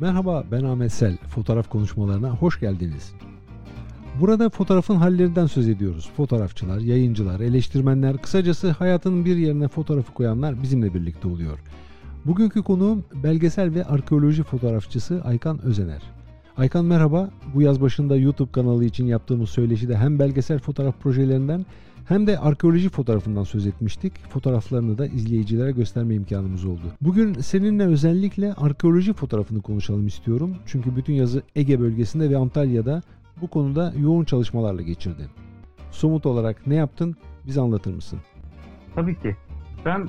Merhaba, ben Ahmet Sel. Fotoğraf konuşmalarına hoş geldiniz. Burada fotoğrafın hallerinden söz ediyoruz. Fotoğrafçılar, yayıncılar, eleştirmenler, kısacası hayatın bir yerine fotoğrafı koyanlar bizimle birlikte oluyor. Bugünkü konuğum belgesel ve arkeoloji fotoğrafçısı Aykan Özener. Aykan merhaba. Bu yaz başında YouTube kanalı için yaptığımız söyleşide hem belgesel fotoğraf projelerinden hem de arkeoloji fotoğrafından söz etmiştik. Fotoğraflarını da izleyicilere gösterme imkanımız oldu. Bugün seninle özellikle arkeoloji fotoğrafını konuşalım istiyorum. Çünkü bütün yazı Ege bölgesinde ve Antalya'da bu konuda yoğun çalışmalarla geçirdin. Somut olarak ne yaptın? Bize anlatır mısın? Tabii ki. Ben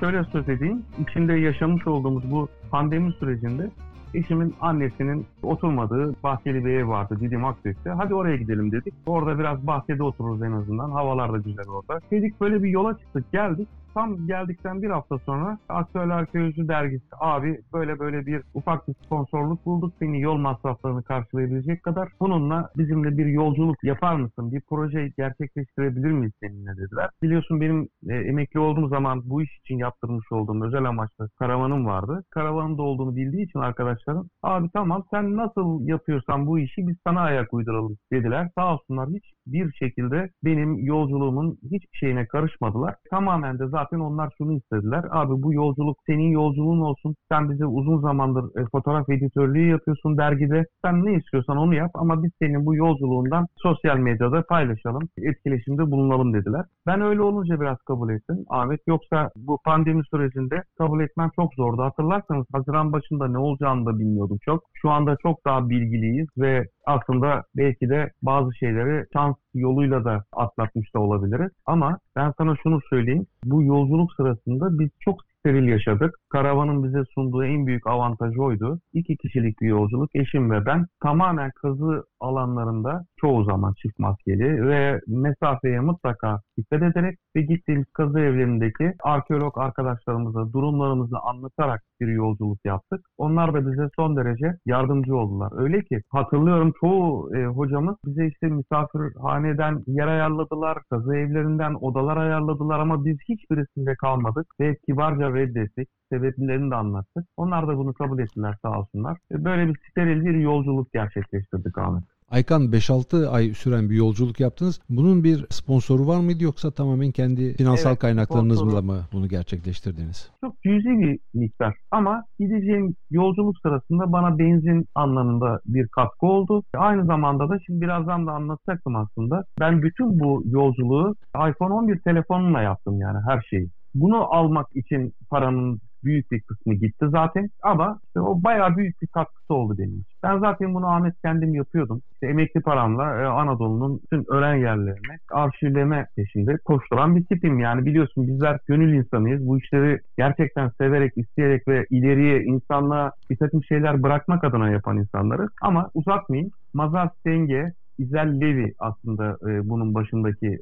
şöyle söz edeyim. İçinde yaşamış olduğumuz bu pandemi sürecinde eşimin annesinin oturmadığı bahçeli bir ev vardı Didim Aktüel'de. Hadi oraya gidelim dedik. Orada biraz bahçede otururuz en azından. Havalar da güzel orada. Dedik böyle bir yola çıktık geldik. Tam geldikten bir hafta sonra Aktüel Arkeoloji Dergisi abi böyle bir ufak bir sponsorluk bulduk. Seni yol masraflarını karşılayabilecek kadar bununla bizimle bir yolculuk yapar mısın? Bir proje gerçekleştirebilir miyiz seninle dediler. Biliyorsun benim emekli olduğum zaman bu iş için yaptırmış olduğum özel amaçlı karavanım vardı. Karavanın da olduğunu bildiği için arkadaşlarım abi tamam sen nasıl yapıyorsan bu işi biz sana ayak uyduralım dediler. Sağ olsunlar hiçbir şekilde benim yolculuğumun hiçbir şeyine karışmadılar. Tamamen de zaten onlar şunu istediler. Abi bu yolculuk senin yolculuğun olsun. Sen bize uzun zamandır fotoğraf editörlüğü yapıyorsun dergide. Sen ne istiyorsan onu yap ama biz senin bu yolculuğundan sosyal medyada paylaşalım. Etkileşimde bulunalım dediler. Ben öyle olunca biraz kabul ettim Ahmet. Yoksa bu pandemi sürecinde kabul etmem çok zordu. Hatırlarsanız Haziran başında ne olacağını da bilmiyordum çok. Şu anda çok daha bilgiliyiz ve aslında belki de bazı şeyleri şans yoluyla da atlatmış da olabiliriz. Ama ben sana şunu söyleyeyim. Bu yolculuk sırasında biz çok steril yaşadık. Karavanın bize sunduğu en büyük avantajı oydu. 2 kişilik bir yolculuk. Eşim ve ben tamamen kazı alanlarında çoğu zaman çift maskeli ve mesafeye mutlaka dikkat ederek ve gittiğimiz kazı evlerindeki arkeolog arkadaşlarımıza durumlarımızı anlatarak bir yolculuk yaptık. Onlar da bize son derece yardımcı oldular. Öyle ki hatırlıyorum çoğu hocamız bize işte misafirhaneden yer ayarladılar, kazı evlerinden odalar ayarladılar ama biz hiçbirisinde kalmadık ve kibarca reddettik. Sebeplerini de anlattık. Onlar da bunu kabul ettiler sağ olsunlar. Böyle bir steril bir yolculuk gerçekleştirdik Ahmet. Aykan 5-6 ay süren bir yolculuk yaptınız. Bunun bir sponsoru var mıydı yoksa tamamen kendi finansal kaynaklarınızla mı bunu gerçekleştirdiniz? Çok cüzi bir miktar ama gideceğim yolculuk sırasında bana benzin anlamında bir katkı oldu. Aynı zamanda da şimdi birazdan da anlatacaktım aslında. Ben bütün bu yolculuğu iPhone 11 telefonumla yaptım yani her şeyi. Bunu almak için paranın büyük bir kısmı gitti zaten ama işte o bayağı büyük bir katkısı oldu benim için. Ben zaten bunu Ahmet kendim yapıyordum. İşte emekli paramla Anadolu'nun tüm öğren yerlerini arşivleme peşinde koşturan bir tipim. Yani biliyorsun bizler gönül insanıyız. Bu işleri gerçekten severek, isteyerek ve ileriye insanlığa bir takım şeyler bırakmak adına yapan insanları. Ama uzatmayayım. Mazhar Senge, İzel Levi aslında bunun başındaki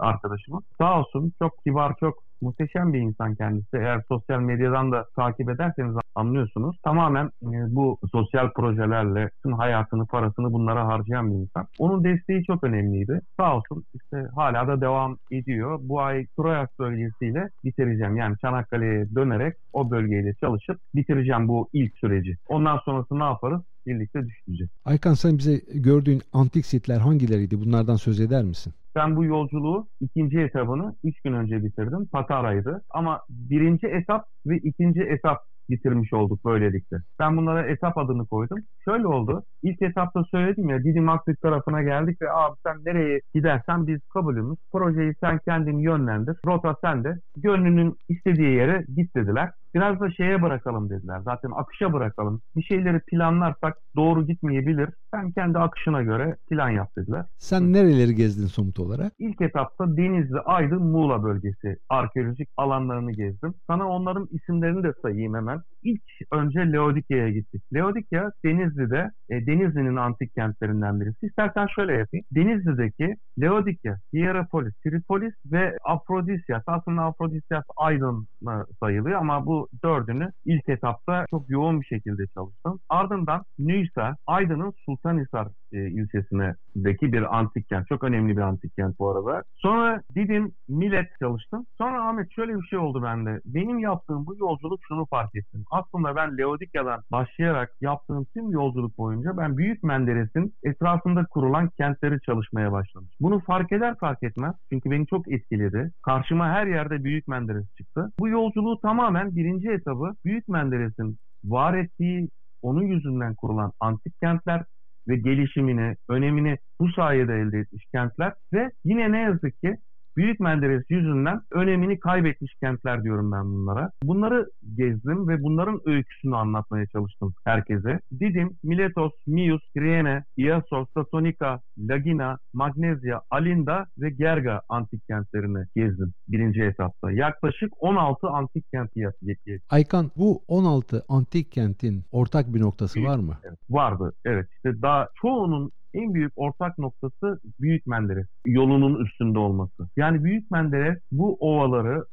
arkadaşımız. Sağ olsun çok kibar, çok muhteşem bir insan kendisi. Eğer sosyal medyadan da takip ederseniz anlıyorsunuz. Tamamen bu sosyal projelerle tüm hayatını, parasını bunlara harcayan bir insan. Onun desteği çok önemliydi. Sağ olsun işte hala da devam ediyor. Bu ay Troya bölgesiyle bitireceğim. Yani Çanakkale'ye dönerek o bölgeyle çalışıp bitireceğim bu ilk süreci. Ondan sonrası ne yaparız? Birlikte düşüneceğiz. Aykan sen bize gördüğün antik sitler hangileriydi? Bunlardan söz eder misin? Ben bu yolculuğu ikinci etabını 3 gün önce bitirdim. Patara'ydı. Ama birinci etap ve ikinci etap bitirmiş olduk böylelikle. Ben bunlara etap adını koydum. Şöyle oldu. İlk etapta söyledim ya Didim Akdük tarafına geldik ve abi sen nereye gidersen biz kabulümüz. Projeyi sen kendin yönlendir. Rota sende. Gönlünün istediği yere git dediler. Biraz da şeye bırakalım dediler. Zaten akışa bırakalım. Bir şeyleri planlarsak doğru gitmeyebilir. Sen kendi akışına göre plan yap dediler. Sen nereleri gezdin somut olarak? İlk etapta Denizli, Aydın, Muğla bölgesi arkeolojik alanlarını gezdim. Sana onların isimlerini de sayayım hemen. İlk önce Laodikea'ya gittik. Laodikea Denizli'de, Denizli'nin antik kentlerinden birisi. İstersen şöyle yapayım. Denizli'deki Leodike, Hierapolis, Tripolis ve Aphrodisias. Aslında Aphrodisias Aydın'a sayılıyor ama bu bu dördünü ilk etapta çok yoğun bir şekilde çalıştım. Ardından Nisa, Aydın'ın Sultanhisar ilçesindeki bir antik kent. Çok önemli bir antik kent bu arada. Sonra Didim, Milet çalıştım. Sonra Ahmet, şöyle bir şey oldu bende. Benim yaptığım bu yolculuk, şunu fark ettim. Aslında ben Laodikea'dan başlayarak yaptığım tüm yolculuk boyunca ben Büyük Menderes'in etrafında kurulan kentleri çalışmaya başladım. Bunu fark eder fark etmez, çünkü beni çok etkiledi. Karşıma her yerde Büyük Menderes çıktı. Bu yolculuğu tamamen birinci etabı Büyük Menderes'in var ettiği, onun yüzünden kurulan antik kentler ve gelişimini, önemini bu sayede elde etmiş kentler ve yine ne yazık ki Büyük Menderes yüzünden önemini kaybetmiş kentler diyorum ben bunlara. Bunları gezdim ve bunların öyküsünü anlatmaya çalıştım herkese. Didim, Miletos, Mius, Kyrene, Iasos, Satonika, Lagina, Magnesia, Alinda ve Gerga antik kentlerini gezdim birinci etapta. Yaklaşık 16 antik kenti yaptık. Aykan, bu 16 antik kentin ortak bir noktası var mı? Evet, vardı, evet. İşte daha çoğunun en büyük ortak noktası Büyük Menderes yolunun üstünde olması. Yani Büyük Menderes bu ovaları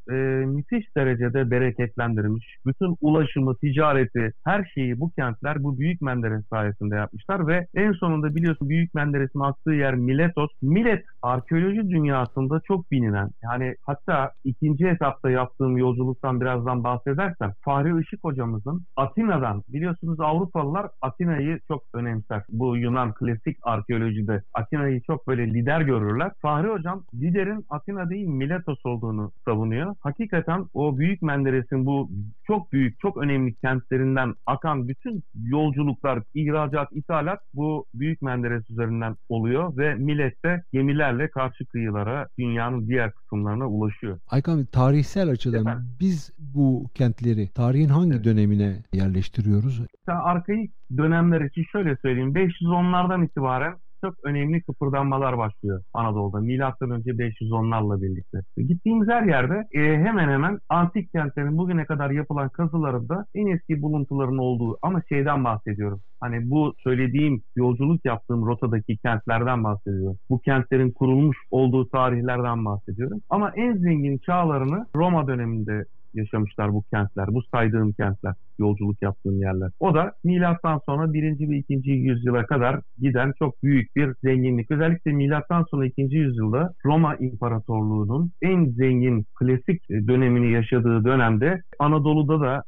müthiş derecede bereketlendirmiş. Bütün ulaşımı, ticareti, her şeyi bu kentler bu Büyük Menderes sayesinde yapmışlar ve en sonunda biliyorsun Büyük Menderes'in attığı yer Miletos. Milet arkeoloji dünyasında çok bilinen, yani hatta ikinci etapta yaptığım yolculuktan birazdan bahsedersem, Fahri Işık hocamızın Atina'dan, biliyorsunuz Avrupalılar Atina'yı çok önemser. Bu Yunan klasik arkeolojide Atina'yı çok böyle lider görürler. Fahri hocam liderin Atina değil Miletos olduğunu savunuyor. Hakikaten o Büyük Menderes'in bu çok büyük, çok önemli kentlerinden akan bütün yolculuklar, ihracat, ithalat bu Büyük Menderes üzerinden oluyor ve Milet'te gemilerle karşı kıyılara, dünyanın diğer kısımlarına ulaşıyor. Aykan, tarihsel açıdan biz bu kentleri tarihin hangi dönemine yerleştiriyoruz? Arkaik dönemler için şöyle söyleyeyim. 510'lardan itibaren çok önemli kıpırdanmalar başlıyor Anadolu'da. Milattan önce 510'larla birlikte. Gittiğimiz her yerde hemen hemen antik kentlerin bugüne kadar yapılan kazılarında en eski buluntuların olduğu, ama şeyden bahsediyorum. Hani bu söylediğim, yolculuk yaptığım rotadaki kentlerden bahsediyorum. Bu kentlerin kurulmuş olduğu tarihlerden bahsediyorum. Ama en zengin çağlarını Roma döneminde yaşamışlar bu kentler, bu saydığım kentler, yolculuk yaptığım yerler. O da milattan sonra 1. ve 2. yüzyıla kadar giden çok büyük bir zenginlik. Özellikle milattan sonra 2. yüzyılda Roma İmparatorluğu'nun en zengin klasik dönemini yaşadığı dönemde Anadolu'da da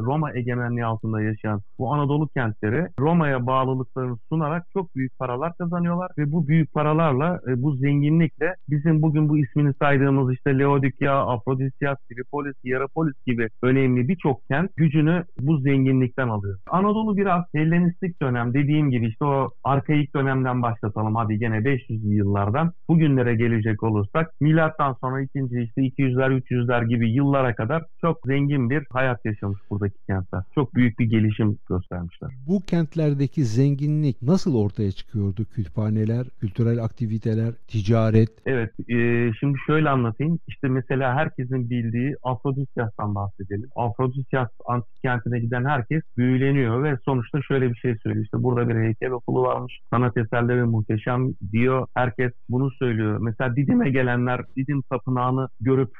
Roma egemenliği altında yaşayan bu Anadolu kentleri Roma'ya bağlılıklarını sunarak çok büyük paralar kazanıyorlar ve bu büyük paralarla, bu zenginlikle bizim bugün bu ismini saydığımız işte Laodikeia, Aphrodisias, Tripolis, Hierapolis gibi önemli birçok kent gücünü bu zenginlikten alıyor. Anadolu biraz Hellenistik dönem, dediğim gibi işte o arkaik dönemden başlatalım. Hadi gene 500'lü yıllardan bugünlere gelecek olursak milattan sonra 2. işte 200'ler 300'ler gibi yıllara kadar çok zengin bir hayat yaşamış buradaki kentler. Çok büyük bir gelişim göstermişler. Bu kentlerdeki zenginlik nasıl ortaya çıkıyordu? Kütüphaneler, kültürel aktiviteler, ticaret. Evet, şimdi şöyle anlatayım. İşte mesela herkesin bildiği Afrodisias'tan bahsedelim. Afrodisias antik kentine giden herkes büyüleniyor ve sonuçta şöyle bir şey söylüyor. İşte burada bir heykel okulu varmış. Sanat eserleri muhteşem diyor. Herkes bunu söylüyor. Mesela Didim'e gelenler Didim tapınağını görüp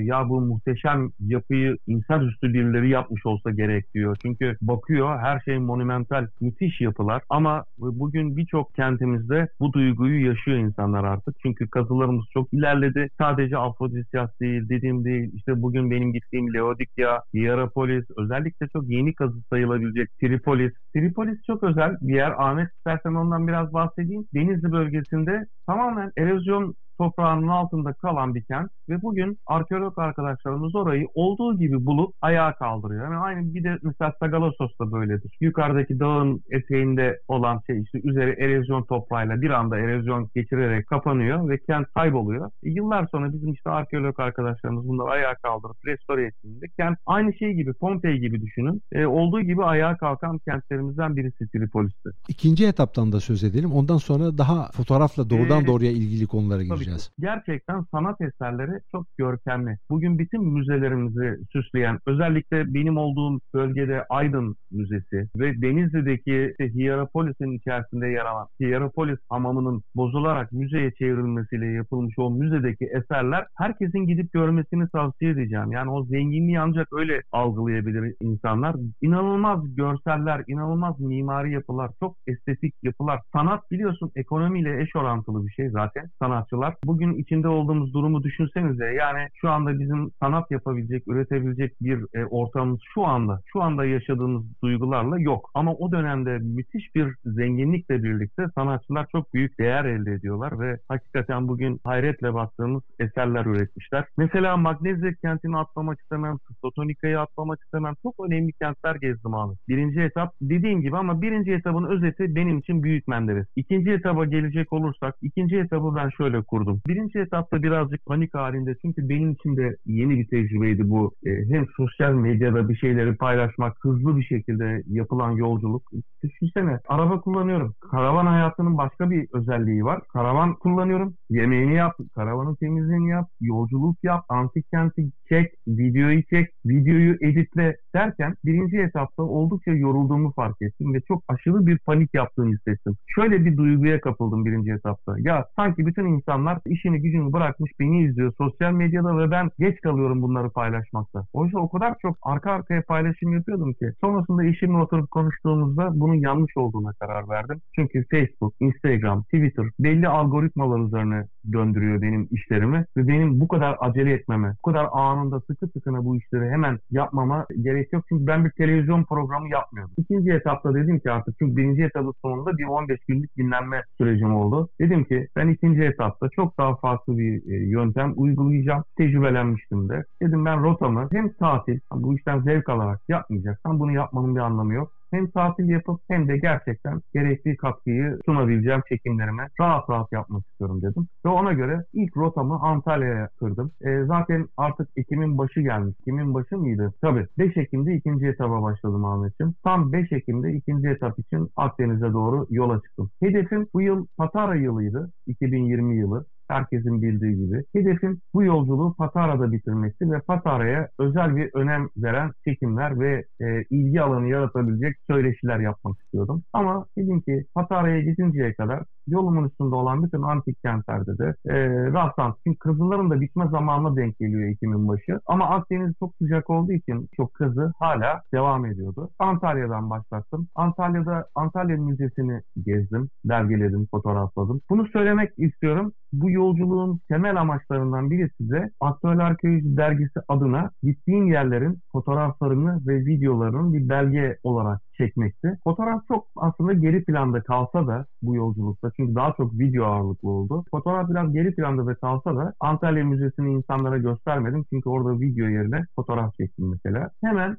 ya bu muhteşem yapıyı insanüstü birileri yapmış olsa gerek diyor. Çünkü bakıyor her şey monumental, müthiş yapılar ama bugün birçok kentimizde bu duyguyu yaşıyor insanlar artık. Çünkü kazılarımız çok ilerledi. Sadece Afrodisias değil, Didim değil. İşte bugün benim gittiğim Laodikeia, Hierapolis, özellikle çok yeni kazı sayılabilecek Tripolis. Tripolis çok özel bir yer. Ahmet, istersen ondan biraz bahsedeyim. Denizli bölgesinde tamamen erozyon toprağının altında kalan bir kent ve bugün arkeolog arkadaşlarımız orayı olduğu gibi bulup ayağa kaldırıyor. Yani aynı, bir de mesela Sagalassos da böyledir. Yukarıdaki dağın eteğinde olan şey işte üzeri erozyon toprağıyla bir anda erozyon geçirerek kapanıyor ve kent kayboluyor. Yıllar sonra bizim işte arkeolog arkadaşlarımız bunları ayağa kaldırıp restore ettiğinde kent aynı şey gibi, Pompei gibi düşünün. Olduğu gibi ayağa kalkan kentlerimizden birisi Tripolis'ti. İkinci etaptan da söz edelim. Ondan sonra daha fotoğrafla doğrudan doğruya ilgili konulara gireceğiz. soracağız. Gerçekten sanat eserleri çok görkemli. Bugün bütün müzelerimizi süsleyen, özellikle benim olduğum bölgede Aydın Müzesi ve Denizli'deki Hierapolis'in içerisinde yer alan Hierapolis hamamının bozularak müzeye çevrilmesiyle yapılmış o müzedeki eserler, herkesin gidip görmesini tavsiye edeceğim. Yani o zenginliği ancak öyle algılayabilir insanlar. İnanılmaz görseller, inanılmaz mimari yapılar, çok estetik yapılar. Sanat biliyorsun ekonomiyle eş orantılı bir şey zaten sanatçılar. Bugün içinde olduğumuz durumu düşünsenize. Yani şu anda bizim sanat yapabilecek, üretebilecek bir ortamımız şu anda yaşadığımız duygularla yok. Ama o dönemde müthiş bir zenginlikle birlikte sanatçılar çok büyük değer elde ediyorlar ve hakikaten bugün hayretle baktığımız eserler üretmişler. Mesela Magnesia kentini atlamak istemem, Laodikeiya'yı atlamak istemem. Çok önemli kentler gezdim abi. Birinci etap dediğim gibi, ama birinci etapın özeti benim için Büyük Menderes. İkinci etaba gelecek olursak, ikinci etabı ben şöyle kurdum. Birinci etapta birazcık panik halinde, çünkü benim için de yeni bir tecrübeydi bu. Hem sosyal medyada bir şeyleri paylaşmak, hızlı bir şekilde yapılan yolculuk. Düşünsene, araba kullanıyorum. Karavan hayatının başka bir özelliği var. Karavan kullanıyorum. Yemeğini yap, karavanın temizliğini yap, yolculuk yap, antik kenti çek, videoyu çek, videoyu editle derken birinci etapta oldukça yorulduğumu fark ettim ve çok aşırı bir panik yaptığımı hissettim. Şöyle bir duyguya kapıldım birinci etapta. Ya sanki bütün insanlar işini gücünü bırakmış, beni izliyor sosyal medyada ve ben geç kalıyorum bunları paylaşmakta. Oysa o kadar çok arka arkaya paylaşım yapıyordum ki sonrasında eşimle oturup konuştuğumuzda bunun yanlış olduğuna karar verdim. Çünkü Facebook, Instagram, Twitter belli algoritmalar üzerine döndürüyor benim işlerimi ve benim bu kadar acele etmeme, bu kadar anında sıkı sıkına bu işleri hemen yapmama gerek yok. Çünkü ben bir televizyon programı yapmıyordum. İkinci etapta dedim ki artık, çünkü birinci etapın sonunda bir 15 günlük dinlenme sürecim oldu. Dedim ki ben ikinci etapta çok daha farklı bir yöntem uygulayacağım. Tecrübelenmiştim de. Dedim ben rotamı hem tatil, bu işten zevk alarak yapmayacaksam bunu yapmanın bir anlamı yok. Hem tatil yapıp hem de gerçekten gerekli katkıyı sunabileceğim çekimlerime rahat rahat yapmak istiyorum dedim. Ve ona göre ilk rotamı Antalya'ya kırdım. Zaten artık Ekim'in başı gelmiş. Ekim'in başı mıydı? Tabii. 5 Ekim'de ikinci etaba başladım Ahmet'ciğim. Tam 5 Ekim'de ikinci etap için Akdeniz'e doğru yola çıktım. Hedefim bu yıl Patara yılıydı. 2020 yılı. Herkesin bildiği gibi. Hedefim bu yolculuğu Patara'da bitirmekti ve Patara'ya özel bir önem veren çekimler ve ilgi alanı yaratabilecek söyleşiler yapmak istiyordum. Ama dedim ki Patara'ya gidinceye kadar yolumun üstünde olan bütün antik kentlerde de rastlantı. Çünkü kazıların da bitme zamanına denk geliyor Ekim'in başı. Ama Akdeniz çok sıcak olduğu için çok kazı hala devam ediyordu. Antalya'dan başlattım. Antalya'da Antalya Müzesi'ni gezdim, belgeledim, fotoğrafladım. Bunu söylemek istiyorum. Bu yolculuğun temel amaçlarından birisi de Aktüel Arkeoloji Dergisi adına gittiğim yerlerin fotoğraflarını ve videolarını bir belge olarak çekmekti. Fotoğraf çok aslında geri planda kalsa da bu yolculukta, çünkü daha çok video ağırlıklı oldu. Fotoğraf biraz geri planda da kalsa da Antalya Müzesi'ni insanlara göstermedim. Çünkü orada video yerine fotoğraf çektim mesela. Hemen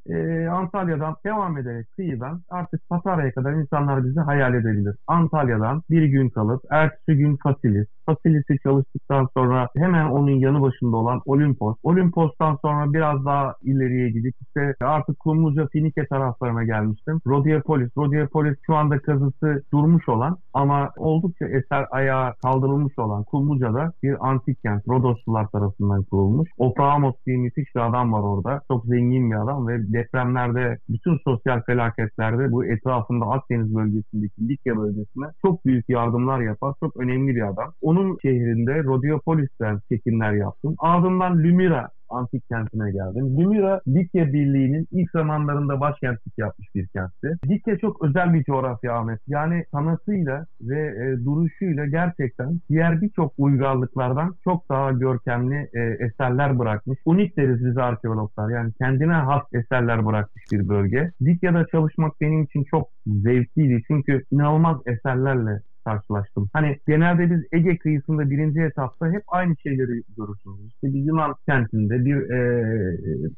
Antalya'dan devam ederek kıyıdan artık Patara'ya kadar insanlar bizi hayal edebilir. Antalya'dan bir gün kalıp ertesi gün Phaselis. Phaselis'i çalıştıktan sonra hemen onun yanı başında olan Olimpos. Olimpos'tan sonra biraz daha ileriye gidip işte artık Kumluca, Finike taraflarına gelmiştim. Rhodiapolis. Rhodiapolis şu anda kazısı durmuş olan ama oldukça eser ayağa kaldırılmış olan Kumluca'da bir antik kent. Rodoslular tarafından kurulmuş. Opramos diye müthiş bir adam var orada. Çok zengin bir adam ve depremlerde, bütün sosyal felaketlerde bu etrafında Akdeniz bölgesindeki Likya bölgesine çok büyük yardımlar yapar. Çok önemli bir adam. Onun şehrinde Rhodiapolis'ten çekimler yaptım. Ardından Limyra antik kentine geldim. Limyra, Likya Birliği'nin ilk zamanlarında başkentlik yapmış bir kentti. Likya çok özel bir coğrafya Ahmet. Yani sanatıyla ve duruşuyla gerçekten diğer birçok uygarlıklardan çok daha görkemli eserler bırakmış. Unik deriz biz arkeologlar. Yani kendine has eserler bırakmış bir bölge. Likya'da çalışmak benim için çok zevkliydi. Çünkü inanılmaz eserlerle karşılaştım. Hani genelde biz Ege kıyısında birinci etapta hep aynı şeyleri görürsünüz. İşte bir Yunan kentinde, bir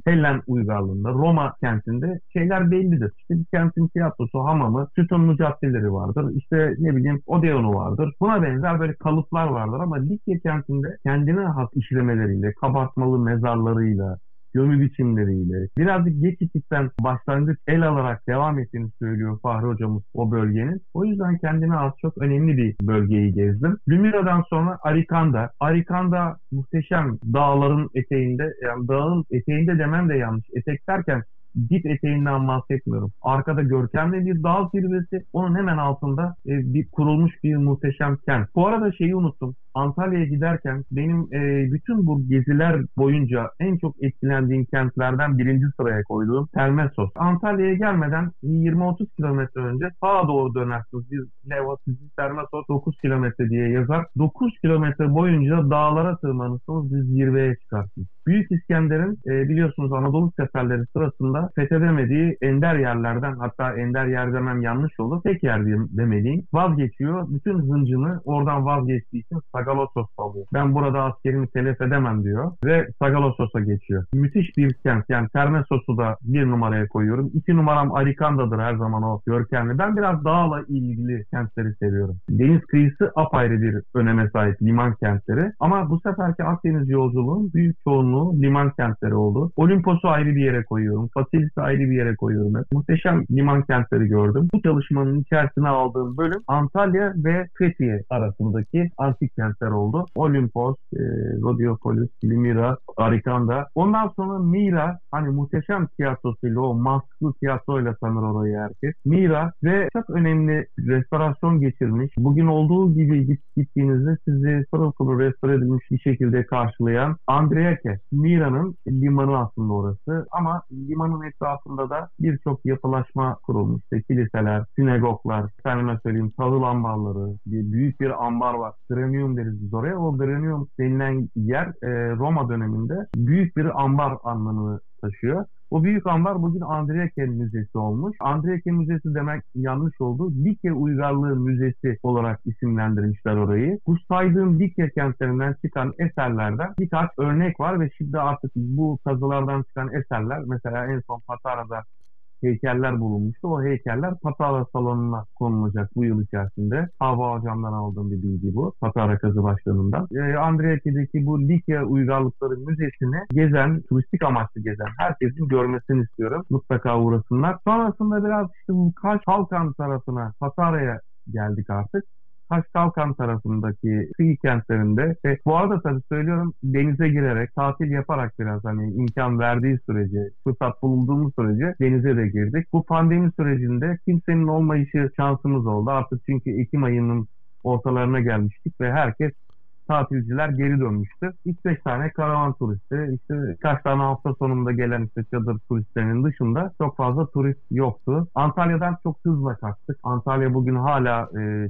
Hellen uygarlığında, Roma kentinde şeyler bellidir. İşte bir kentin tiyatrosu, hamamı, sütunlu caddeleri vardır. İşte ne bileyim Odeon'u vardır. Buna benzer böyle kalıplar vardır ama Likya kentinde kendine has işlemeleriyle, kabartmalı mezarlarıyla, gömü biçimleriyle birazcık geçişlikten başlangıç el alarak devam ettiğini söylüyor Fahri hocamız o bölgenin. O yüzden kendime az çok önemli bir bölgeyi gezdim. Limyra'dan sonra Arikanda. Arikanda muhteşem dağların eteğinde, yani dağın eteğinde demem de yanlış. Etek derken dip eteğinden bahsetmiyorum. Arkada görkemli bir dağ zirvesi, onun hemen altında bir kurulmuş bir muhteşem kent. Bu arada şeyi unuttum. Antalya'ya giderken benim bütün bu geziler boyunca en çok etkilendiğim kentlerden birinci sıraya koyduğum Termessos. Antalya'ya gelmeden 20-30 kilometre önce sağa doğru dönersiniz. Bir levha sizi Termessos 9 kilometre diye yazar. 9 kilometre boyunca dağlara tırmanırsınız, bir zirveye çıkarsınız. Büyük İskender'in biliyorsunuz Anadolu seferleri sırasında fethedemediği ender yerlerden, hatta ender yer demem yanlış olur, tek yer demeliyim, vazgeçiyor. Bütün hıncını oradan vazgeçtiği için Sagalassos alıyor. Ben burada askerimi telef edemem diyor ve Sagalassos'a geçiyor. Müthiş bir kent. Yani Termessos'u da 1 numaraya koyuyorum. 2 numaram Arikanda'dır her zaman, o görkemli. Ben biraz dağla ilgili kentleri seviyorum. Deniz kıyısı apayrı bir öneme sahip liman kentleri. Ama bu seferki Akdeniz yolculuğun büyük çoğunluğu liman kentleri oldu. Olimpos'u ayrı bir yere koyuyorum. Phaselis'i ayrı bir yere koyuyorum. Muhteşem liman kentleri gördüm. Bu çalışmanın içerisine aldığım bölüm Antalya ve Fethiye arasındaki antik kentler oldu. Olimpos, Rhodiapolis, Limyra, Arikanda. Ondan sonra Mira, hani muhteşem tiyatrosuyla, o masklı tiyatroyla sanır orayı herkes. Mira ve çok önemli restorasyon geçirmiş. Bugün olduğu gibi gittiğinizde sizi pırıl pırıl restore edilmiş bir şekilde karşılayan Andriake. Mira'nın limanı aslında orası. Ama limanın etrafında da birçok yapılaşma kurulmuş. İşte kiliseler, sinagoglar, efendime söyleyeyim tahıl ambarları, büyük bir ambar var. Granium deriz biz oraya. O Granium denilen yer Roma döneminde büyük bir ambar anlamını taşıyor. O büyük ambar bugün Andriake Müzesi olmuş. Andriake Müzesi demek yanlış oldu. Likya Uygarlığı Müzesi olarak isimlendirmişler orayı. Bu saydığım Likya kentlerinden çıkan eserlerden birkaç örnek var ve şimdi artık bu kazılardan çıkan eserler, mesela en son Patara'da heykeller bulunmuştu. O heykeller Patara salonuna konulacak bu yıl içerisinde. Hava hocamdan aldığım bir bilgi bu. Patara kazı başkanından. Andriake'deki bu Likya Uygarlıkları Müzesi'ni gezen, turistik amaçlı gezen herkesin görmesini istiyorum. Mutlaka uğrasınlar. Sonrasında biraz işte bu Kalkan tarafına, Patara'ya geldik artık. Kalkan tarafındaki kıyı kentlerinde ve bu arada tabii söylüyorum, denize girerek, tatil yaparak biraz hani imkan verdiği sürece, fırsat bulunduğumuz sürece denize de girdik. Bu pandemi sürecinde kimsenin olmayışı şansımız oldu. Artık çünkü Ekim ayının ortalarına gelmiştik ve herkes, tatilciler geri dönmüştü. 3-5 tane karavan turisti, işte kaç tane hafta sonunda gelen işte çadır turistlerinin dışında çok fazla turist yoktu. Antalya'dan çok hızla kaçtık. Antalya bugün hala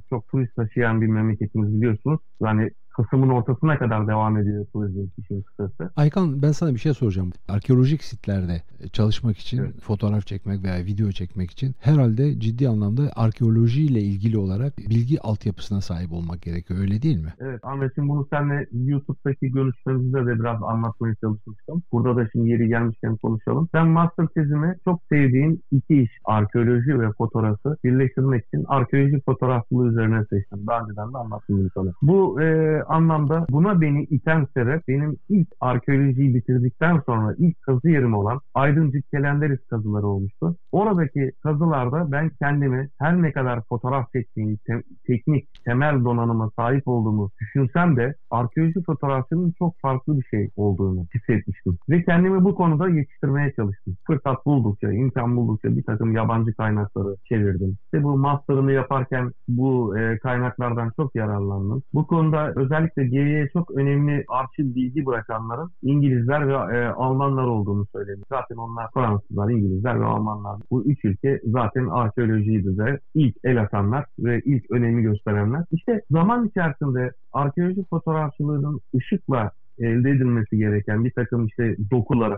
çok turist taşıyan bir memleketimiz, biliyorsunuz. Yani Kasım'ın ortasına kadar devam ediyor turizm işin kısası. Aykan, ben sana bir şey soracağım. Arkeolojik sitlerde çalışmak için, evet, fotoğraf çekmek veya video çekmek için herhalde ciddi anlamda arkeolojiyle ilgili olarak bilgi altyapısına sahip olmak gerekiyor. Öyle değil mi? Evet Ahmet'im, bunu seninle YouTube'daki görüşlerimizde de biraz anlatmaya çalışmıştım. Burada da şimdi yeri gelmişken konuşalım. Ben master tezimi çok sevdiğim iki iş, arkeoloji ve fotoğrafı birleştirmek için arkeolojik fotoğrafçılığı üzerine seçtim. Daha önceden de anlatmıştım sana. Bu anlamda buna beni iten sebep, benim ilk arkeolojiyi bitirdikten sonra ilk kazı yerim olan Aydıncık Kelenderis kazıları olmuştu. Oradaki kazılarda ben kendimi her ne kadar fotoğraf çektiğim teknik temel donanıma sahip olduğumu düşünsem de arkeoloji fotoğrafçının çok farklı bir şey olduğunu hissetmiştim. Ve kendimi bu konuda yetiştirmeye çalıştım. Fırsat buldukça, imkan buldukça bir takım yabancı kaynakları çevirdim. İşte bu master'ını yaparken bu kaynaklardan çok yararlandım. Bu konuda özellikle geriye çok önemli arşiv bilgi bırakanların İngilizler ve Almanlar olduğunu söyledim. Zaten onlar Fransızlar, İngilizler ve Almanlar. Bu üç ülke zaten arkeolojiyi bize ilk el atanlar ve ilk önemi gösterenler. İşte zaman içerisinde arkeoloji fotoğrafçılığının ışıkla elde edilmesi gereken bir takım işte dokular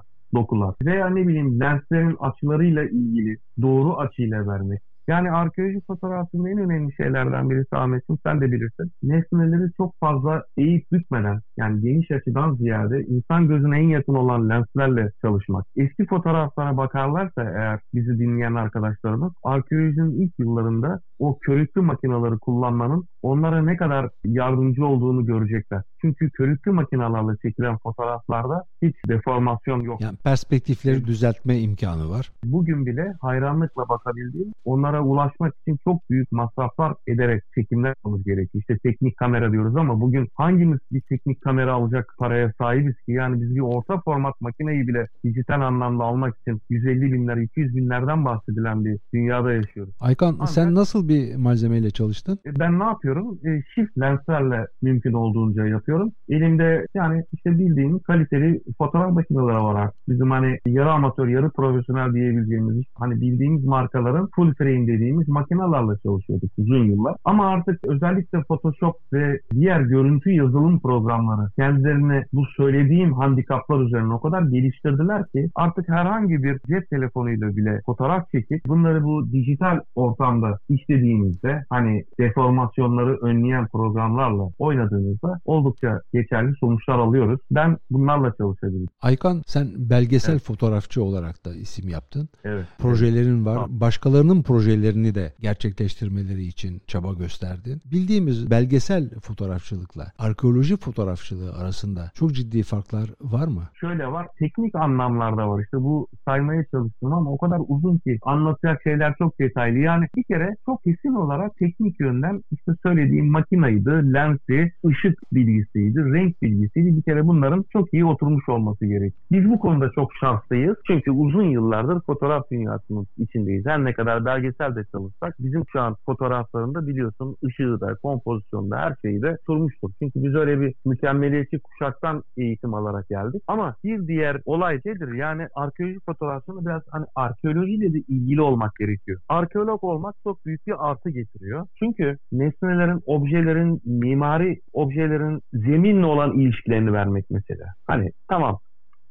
veya ne bileyim lenslerin açılarıyla ilgili doğru açıyla vermek, Yani arkeoloji fotoğrafında en önemli şeylerden birisi Ahmet'im, sen de bilirsin. Nesneleri çok fazla eğip bükmeden, yani geniş açıdan ziyade insan gözüne en yakın olan lenslerle çalışmak. Eski fotoğraflara bakarlarsa eğer bizi dinleyen arkadaşlarımız, arkeolojinin ilk yıllarında o körüklü makineleri kullanmanın onlara ne kadar yardımcı olduğunu görecekler. Çünkü körüklü makinelerle çekilen fotoğraflarda hiç deformasyon yok. Yani perspektifleri düzeltme imkanı var. Bugün bile hayranlıkla bakabildiğim, onlara ulaşmak için çok büyük masraflar ederek çekimler almamız gerekiyor. İşte teknik kamera diyoruz ama bugün hangimiz bir teknik kamera alacak paraya sahibiz ki? Yani biz bir orta format makineyi bile dijital anlamda almak için 150 binler, 200 binlerden bahsedilen bir dünyada yaşıyoruz. Aykan, ancak sen nasıl bir malzemeyle çalıştın? Ben ne yapıyorum? Shift lenslerle mümkün olduğunca yapıyorum. Elimde yani işte bildiğim kaliteli fotoğraf makineleri var artık. Bizim hani yarı amatör, yarı profesyonel diyebileceğimiz, hani bildiğimiz markaların full frame dediğimiz makinelerle çalışıyorduk uzun yıllar. Ama artık özellikle Photoshop ve diğer görüntü yazılım programları kendilerini bu söylediğim handikaplar üzerine o kadar geliştirdiler ki artık herhangi bir cep telefonuyla bile fotoğraf çekip bunları bu dijital ortamda işlediğimizde, hani deformasyonları önleyen programlarla oynadığımızda oldukça geçerli sonuçlar alıyoruz. Ben bunlarla çalışabilirim. Aykan, sen belgesel fotoğrafçı olarak da isim yaptın. Evet. Projelerin var. Tamam. Başkalarının projelerini de gerçekleştirmeleri için çaba gösterdin. Bildiğimiz belgesel fotoğrafçılıkla arkeoloji fotoğrafçılığı arasında çok ciddi farklar var mı? Şöyle var. Teknik anlamlarda var. İşte bu saymaya çalıştım ama o kadar uzun ki anlatacak şeyler çok detaylı. Yani bir kere çok kesin olarak teknik yönden işte söylediğim makinaydı, lensi, ışık bilgisiydi, renk bilgisiydi. Bir kere bunların çok iyi oturmuş olması gerek. Biz bu konuda çok şanslıyız. Çünkü uzun yıllardır fotoğraf dünyasının içindeyiz. Her ne kadar belgesel de çalışsak bizim şu an fotoğraflarında biliyorsun ışığı da, kompozisyonu da, her şeyi de oturmuştur. Çünkü biz öyle bir mükemmeliyetçi kuşaktan eğitim alarak geldik. Ama bir diğer olay nedir? Yani arkeoloji fotoğrafında biraz hani arkeolojiyle de ilgili olmak gerekiyor. Arkeolog olmak çok büyük bir artı getiriyor. Çünkü nesnelerin, objelerin, mimari objelerin zeminle olan ilişkilerini vermek mesela. Hani tamam,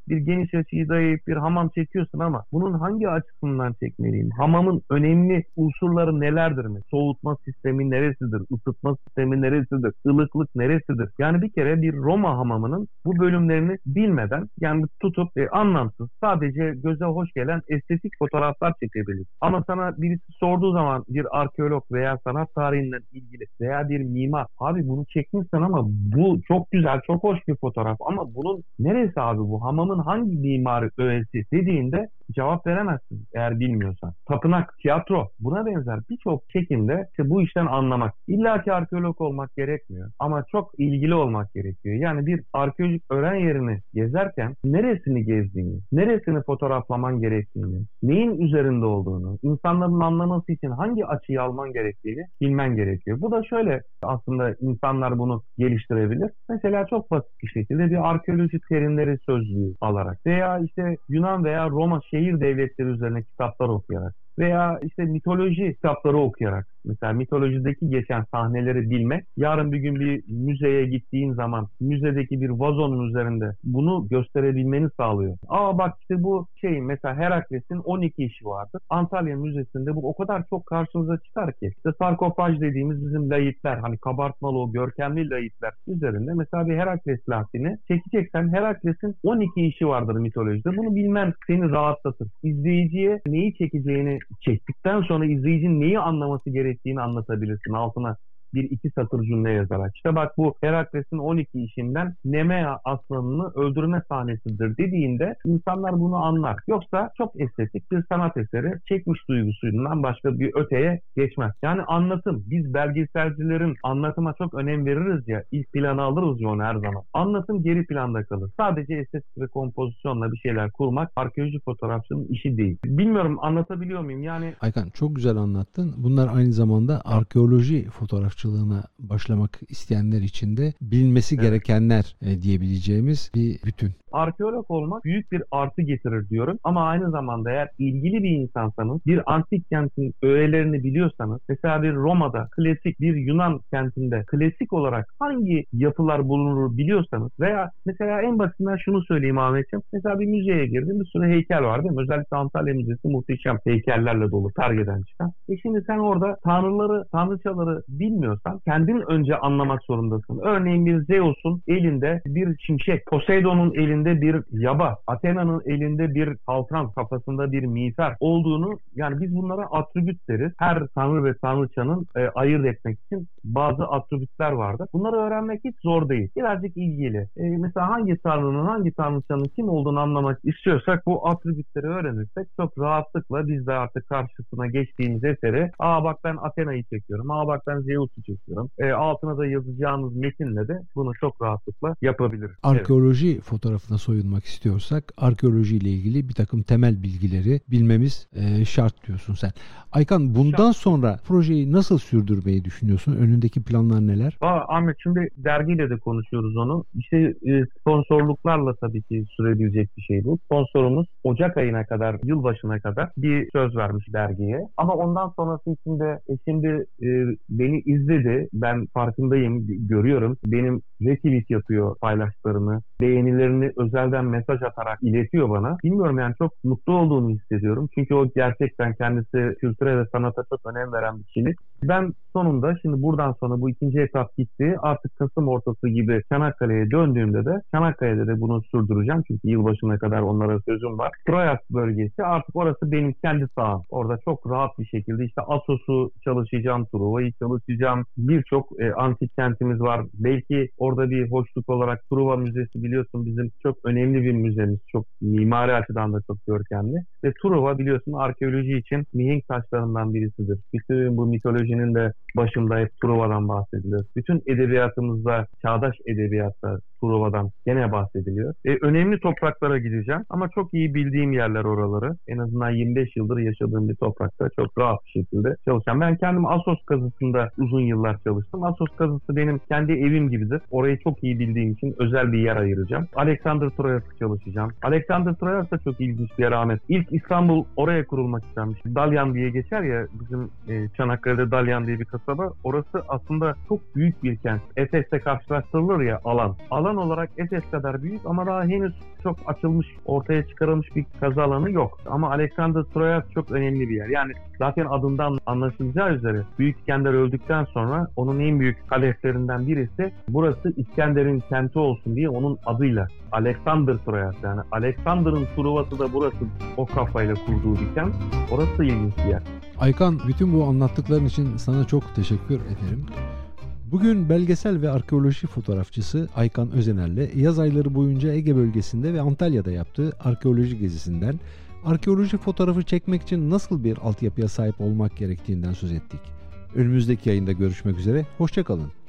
bir geniş açıyı dayayıp bir hamam çekiyorsun ama bunun hangi açısından çekmeliyim? Hamamın önemli unsurları nelerdir mi? Soğutma sistemi neresidir? Isıtma sistemi neresidir? Ilıklık neresidir? Yani bir kere bir Roma hamamının bu bölümlerini bilmeden, yani tutup anlamsız, sadece göze hoş gelen estetik fotoğraflar çekebilir. Ama sana birisi sorduğu zaman bir arkeolog veya sanat tarihinden ilgili veya bir mimar, abi bunu çekmişsin ama bu çok güzel, çok hoş bir fotoğraf ama bunun neresi abi bu? Hamamın hangi mimari öğesi dediğinde cevap veremezsin eğer bilmiyorsan. Tapınak, tiyatro, buna benzer birçok çekimde işte bu işten anlamak. İlla ki arkeolog olmak gerekmiyor ama çok ilgili olmak gerekiyor. Yani bir arkeolojik öğren yerini gezerken neresini gezdiğini, neresini fotoğraflaman gerektiğini, neyin üzerinde olduğunu, insanların anlaması için hangi açıyı alman gerektiğini bilmen gerekiyor. Bu da şöyle, aslında insanlar bunu geliştirebilir. Mesela çok basit bir şekilde bir arkeoloji terimleri sözlüğü alarak veya işte Yunan veya Roma şehir devletleri üzerine kitaplar okuyarak veya işte mitoloji kitapları okuyarak, mesela mitolojideki geçen sahneleri bilmek, yarın bir gün bir müzeye gittiğin zaman müzedeki bir vazonun üzerinde bunu gösterebilmeni sağlıyor. Aa bak işte bu şey, mesela Herakles'in 12 işi vardır. Antalya Müzesi'nde bu o kadar çok karşımıza çıkar ki. İşte sarkofaj dediğimiz bizim layitler, hani kabartmalı o görkemli layitler üzerinde mesela bir Herakles lahtini çekeceksen Herakles'in 12 işi vardır mitolojide. Bunu bilmen seni rahatlatır. İzleyiciye neyi çekeceğini çektikten sonra izleyicinin neyi anlaması gerektiğini anlatabilirsin. Altına bir iki satır cümle yazarak. İşte bak bu Herakles'in 12 işinden Nemea aslanını öldürme sahnesidir dediğinde insanlar bunu anlar. Yoksa çok estetik bir sanat eseri, çekmiş duygusundan başka bir öteye geçmez. Yani anlatım. Biz belgeselcilerin anlatıma çok önem veririz ya, ilk plana alırız ya onu her zaman. Anlatım geri planda kalır. Sadece estetik ve kompozisyonla bir şeyler kurmak arkeoloji fotoğrafçının işi değil. Bilmiyorum anlatabiliyor muyum? Yani Aykan, çok güzel anlattın. Bunlar aynı zamanda arkeoloji fotoğrafçı sanatçılığına başlamak isteyenler için de bilmesi gerekenler diyebileceğimiz bir bütün. Arkeolog olmak büyük bir artı getirir diyorum ama aynı zamanda eğer ilgili bir insansanız, bir antik kentin öğelerini biliyorsanız, mesela bir Roma'da klasik, bir Yunan kentinde klasik olarak hangi yapılar bulunur biliyorsanız veya mesela en basitinden şunu söyleyeyim Ahmetciğim, mesela bir müzeye girdim, bir sürü heykel var değil mi? Özellikle Antalya Müzesi muhteşem heykellerle dolu, Perge'den çıkan. Şimdi sen orada tanrıları, tanrıçaları bilmiyorsan kendin önce anlamak zorundasın. Örneğin bir Zeus'un elinde bir şimşek, Poseidon'un elinde bir yaba, Athena'nın elinde bir kalkan, kafasında bir miğfer olduğunu, yani biz bunlara atribüt deriz. Her tanrı ve tanrıçanın ayırt etmek için bazı atribütler vardır. Bunları öğrenmek hiç zor değil. Birazcık ilgili. Mesela hangi tanrının, hangi tanrıçanın kim olduğunu anlamak istiyorsak bu atribütleri öğrenirsek çok rahatlıkla biz de artık karşısına geçtiğimiz eseri, aa bak ben Athena'yı çekiyorum, aa bak ben Zeus'u çekiyorum, altına da yazacağınız metinle de bunu çok rahatlıkla yapabiliriz. Arkeoloji fotoğrafına soyunmak istiyorsak arkeolojiyle ilgili bir takım temel bilgileri bilmemiz şart diyorsun sen. Aykan, bundan sonra projeyi nasıl sürdürmeyi düşünüyorsun? Önündeki planlar neler? Ahmet, şimdi dergiyle de konuşuyoruz onu. İşte sponsorluklarla tabii ki sürebilecek bir şey bu. Sponsorumuz Ocak ayına kadar, yılbaşına kadar bir söz vermiş dergiye. Ama ondan sonrası için de şimdi beni izledi. Ben farkındayım, görüyorum. Benim retweet yapıyor paylaşlarımı. Beğenilerini özelden mesaj atarak iletiyor bana. Bilmiyorum, yani çok mutlu olduğunu hissediyorum. Çünkü o gerçekten kendisi kültüre ve sanata çok önem veren bir kişilik. Ben sonunda şimdi buradan sonra bu ikinci etap gitti. Artık Kasım ortası gibi Çanakkale'ye döndüğümde de Çanakkale'de de bunu sürdüreceğim. Çünkü yılbaşına kadar onlara sözüm var. Troya bölgesi artık orası benim kendi saham. Orada çok rahat bir şekilde işte Asos'u çalışacağım, Truva'yı çalışacağım. Birçok antik kentimiz var. Belki orada bir hoşluk olarak Truva Müzesi, biliyorsun bizim çok önemli bir müzemiz. Çok mimari açıdan da çok görkemli. Ve Truva biliyorsun arkeoloji için mihenk taşlarından birisidir. Bütün bu mitolojinin de başında hep Truva'dan bahsediliyor. Bütün edebiyatımızda, çağdaş edebiyatta Truva'dan gene bahsediliyor. Önemli topraklara gideceğim ama çok iyi bildiğim yerler oraları. En azından 25 yıldır yaşadığım bir toprakta çok rahat bir şekilde çalışacağım. Ben kendim Asos kazısında uzun yıllar çalıştım. Asos kazısı benim kendi evim gibidir. Orayı çok iyi bildiğim için özel bir yer ayıracağım. Aleksandros Troya'sı çalışacağım. Aleksandros Troya'sı da çok ilginç bir yer Ahmet. İlk İstanbul oraya kurulmak istenmiş. Dalyan diye geçer ya, bizim Çanakkale'de Dalyan diye bir kasaba. Orası aslında çok büyük bir kent. Efes'le karşılaştırılır ya alan. Alan olarak Efes kadar büyük ama daha henüz çok açılmış, ortaya çıkarılmış bir kazı alanı yok. Ama Aleksandros Troya'sı çok önemli bir yer. Yani zaten adından anlaşılacağı üzere Büyük İskender öldükten sonra onun en büyük kaleflerinden birisi burası İskender'in kenti olsun diye onun adıyla Aleksandros Troya'sı, yani Alexander'ın Truva'sı da burası, o kafayla kurduğu bir kent. Orası ilginç bir yer. Aykan, bütün bu anlattıkların için sana çok teşekkür ederim. Bugün belgesel ve arkeoloji fotoğrafçısı Aykan Özener'le yaz ayları boyunca Ege bölgesinde ve Antalya'da yaptığı arkeoloji gezisinden, arkeoloji fotoğrafı çekmek için nasıl bir altyapıya sahip olmak gerektiğinden söz ettik. Önümüzdeki yayında görüşmek üzere, hoşça kalın.